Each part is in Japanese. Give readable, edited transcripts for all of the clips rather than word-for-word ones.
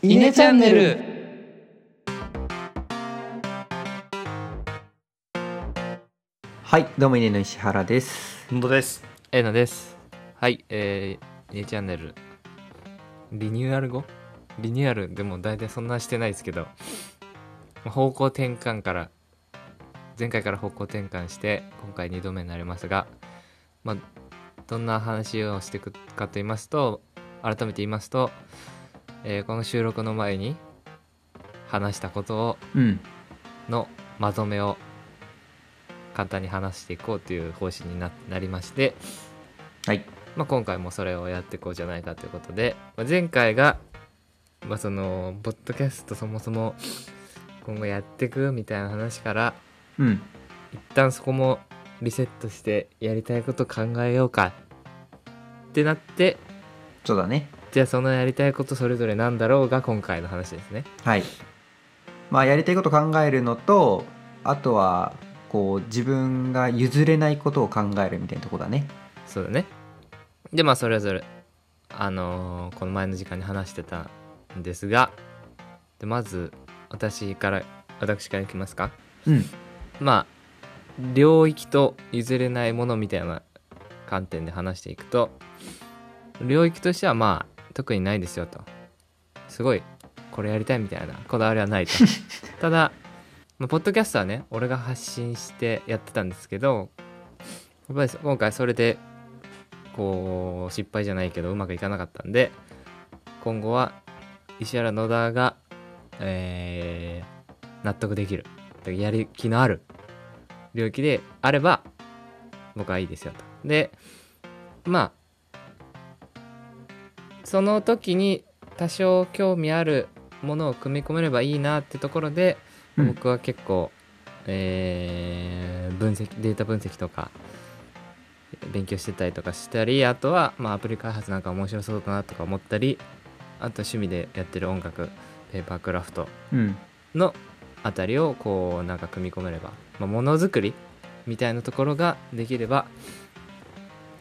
イネチャンネル。はい、どうもイネの石原です。本当です。エナです。はい、イネチャンネルリニューアルでも大体そんなしてないですけど、方向転換から、前回から方向転換して今回2度目になりますが、どんな話をしていくかと言いますと、改めて言いますと、この収録の前に話したことを、のまとめを簡単に話していこうという方針に なりまして、はい、今回もそれをやっていこうじゃないかということで、前回が、そのポッドキャストそもそも今後やっていくみたいな話から、一旦そこもリセットしてやりたいこと考えようかってなって、そうだね、じゃあそのやりたいことそれぞれなんだろうが今回の話ですね。はい、やりたいこと考えるのと、あとはこう自分が譲れないことを考えるみたいなとこだね。そうだね。でそれぞれこの前の時間に話してたんですが、でまず私からいきますか。領域と譲れないものみたいな観点で話していくと、領域としては特にないですよと。すごいこれやりたいみたいなこだわりはないと。ただ、ポッドキャストはね、俺が発信してやってたんですけど、やっぱり今回それでこう失敗じゃないけどうまくいかなかったんで、今後は石原野田が、納得できる、やる気のある領域であれば僕はいいですよと。でその時に多少興味あるものを組み込めればいいなってところで、僕は結構、データ分析とか勉強してたりとかしたり、あとは、アプリ開発なんか面白そうだなとか思ったり、あと趣味でやってる音楽、ペーパークラフトのあたりをこうなんか組み込めれば、ものづくりみたいなところができれば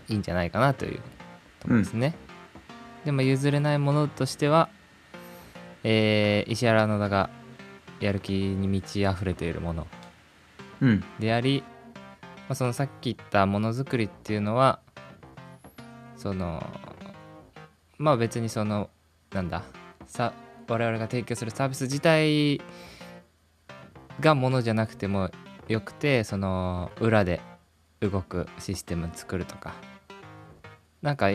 いいんじゃないかなというところですね。で譲れないものとしては、石原野田がやる気に満ち溢れているものであり、そのさっき言ったものづくりっていうのは、別に我々が提供するサービス自体がものじゃなくてもよくて、裏で動くシステム作るとか、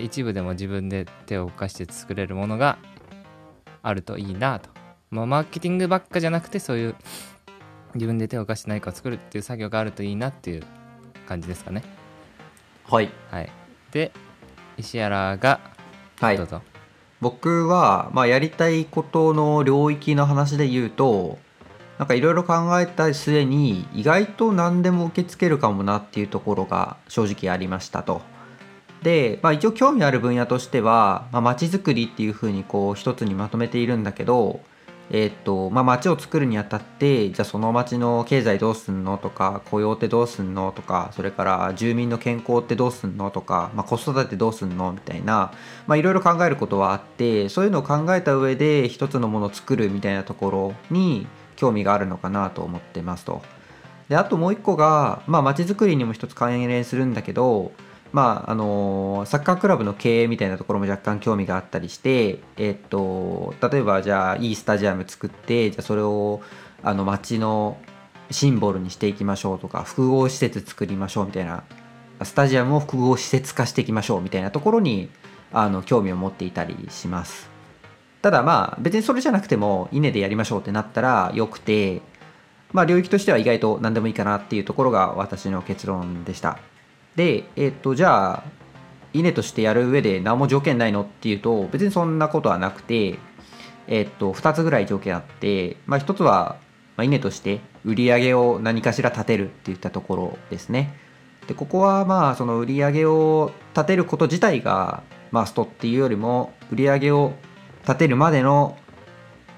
一部でも自分で手を動かして作れるものがあるといいなと。マーケティングばっかじゃなくて、そういう自分で手を動かして何かを作るっていう作業があるといいなっていう感じですかね。はい。で石原が、どうぞ。僕は、やりたいことの領域の話で言うと、いろいろ考えた末に意外と何でも受け付けるかもなっていうところが正直ありましたと。で、一応興味ある分野としては、街づくりっていうふうにこう一つにまとめているんだけど、街を作るにあたって、じゃあその街の経済どうすんのとか、雇用ってどうすんのとか、それから住民の健康ってどうすんのとか、子育てどうすんのみたいな、いろいろ考えることはあって、そういうのを考えた上で一つのものを作るみたいなところに興味があるのかなと思ってますと。であともう一個が、街づくりにも一つ関連するんだけど、サッカークラブの経営みたいなところも若干興味があったりして、例えばじゃあいいスタジアム作って、じゃあそれを街のシンボルにしていきましょうとか、複合施設作りましょうみたいな、スタジアムを複合施設化していきましょうみたいなところに興味を持っていたりします。ただ別にそれじゃなくてもイネでやりましょうってなったらよくて、領域としては意外と何でもいいかなっていうところが私の結論でした。で、じゃあイネとしてやる上で何も条件ないのっていうと、別にそんなことはなくて、2つぐらい条件あって、1つは、イネとして売り上げを何かしら立てるっていったところですね。でここはその売り上げを立てること自体がマストっていうよりも、売り上げを立てるまでの、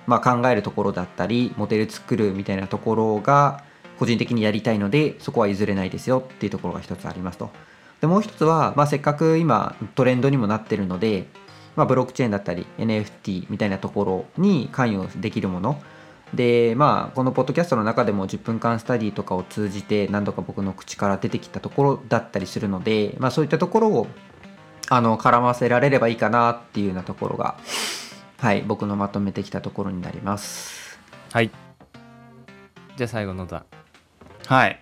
考えるところだったり、モデル作るみたいなところが個人的にやりたいので、そこは譲れないですよっていうところが一つありますと。でもう一つは、せっかく今トレンドにもなってるので、まあ、ブロックチェーンだったり NFT みたいなところに関与できるもので、まあ、このポッドキャストの中でも10分間スタディとかを通じて何度か僕の口から出てきたところだったりするので、まあ、そういったところを絡ませられればいいかなっていうようなところが、はい、僕のまとめてきたところになります。はい、じゃあ最後のだ。はい、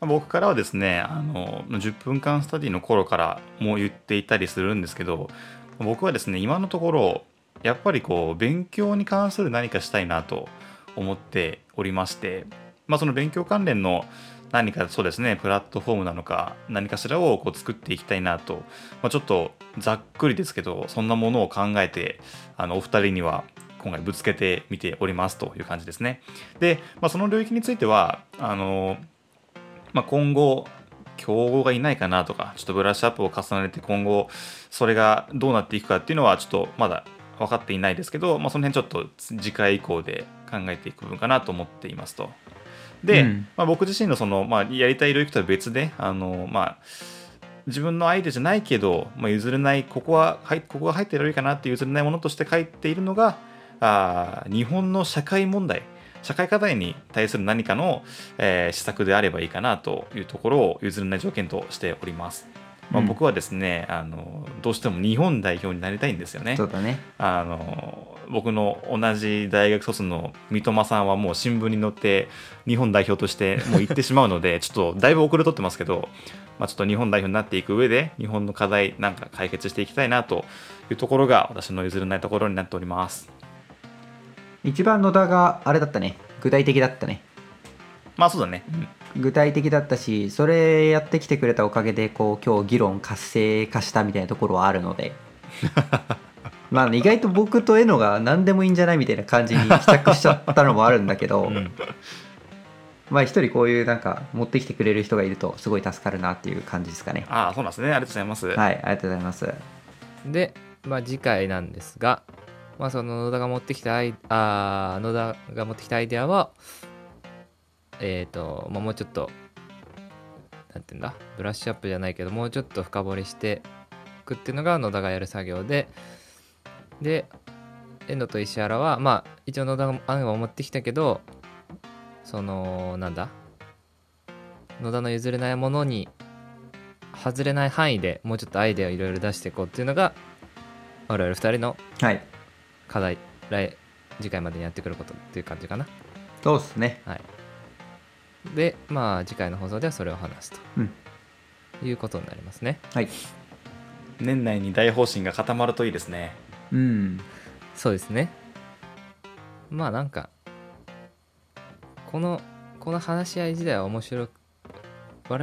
僕からはですね、10分間スタディの頃からも言っていたりするんですけど、僕はですね、今のところやっぱりこう勉強に関する何かしたいなと思っておりまして、まあ、その勉強関連の何か、そうですね、プラットフォームなのか何かしらをこう作っていきたいなと、まあ、ちょっとざっくりですけどそんなものを考えてお二人には今回ぶつけてみておりますという感じですね。で、まあ、その領域についてはまあ、今後競合がいないかなとか、ちょっとブラッシュアップを重ねて今後それがどうなっていくかっていうのはちょっとまだ分かっていないですけど、まあ、その辺ちょっと次回以降で考えていく部分かなと思っていますと。で、まあ、僕自身のその、まあ、やりたい領域とは別でまあ、自分のアイデアじゃないけど、まあ、譲れない、ここが入っているかなって譲れないものとして書いているのが日本の社会課題に対する何かの、施策であればいいかなというところを譲れない条件としております。まあ、僕はですね、どうしても日本代表になりたいんですよね。そうだね。僕の同じ大学卒の三笘さんはもう新聞に載って日本代表としてもう行ってしまうのでちょっとだいぶ遅れとってますけど、まあ、ちょっと日本代表になっていく上で日本の課題なんか解決していきたいなというところが私の譲れないところになっております。一番野田があれだったね、具体的だったね。まあそうだね、具体的だったし、それやってきてくれたおかげでこう今日議論活性化したみたいなところはあるのでまあ意外と僕とエノが何でもいいんじゃないみたいな感じに帰着しちゃったのもあるんだけど、まあ一人こういうなんか持ってきてくれる人がいるとすごい助かるなっていう感じですかね。ああ、そうなんですね。ありがとうございます。はい、ありがとうございます。で、まあ次回なんですが、まあ、その野田が持ってきたアイデアは、まあ、もうちょっとなんていうんだ、ブラッシュアップじゃないけどもうちょっと深掘りしていくっていうのが野田がやる作業で、遠藤と石原はまあ一応野田が案を持ってきたけど、そのなんだ、野田の譲れないものに外れない範囲でもうちょっとアイデアをいろいろ出していこうっていうのが我々2人の課題、はい、次回までにやってくることっていう感じかな。そうですね。はい。で、まあ次回の放送ではそれを話すと、いうことになりますね。はい。年内に大方針が固まるといいですね。うん。そうですね。まあなんかこの話し合い自体は我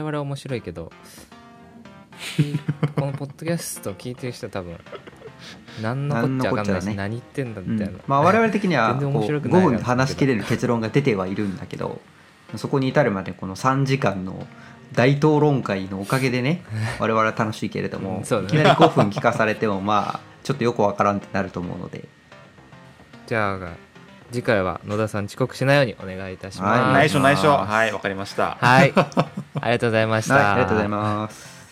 々は面白いけど、このポッドキャストを聞いてる人は多分。何のこっちゃ分かんないし、何言ってんだみたいな、まあ、我々的には5分話しきれる結論が出てはいるんだけどそこに至るまでこの3時間の大討論会のおかげでね我々は楽しいけれども、ね、いきなり5分聞かされてもまあちょっとよく分からんってなると思うのでじゃあ次回は野田さん遅刻しないようにお願いいたします。内緒。はい、わかりました。はい、ありがとうございました。はい、ありがとうございます。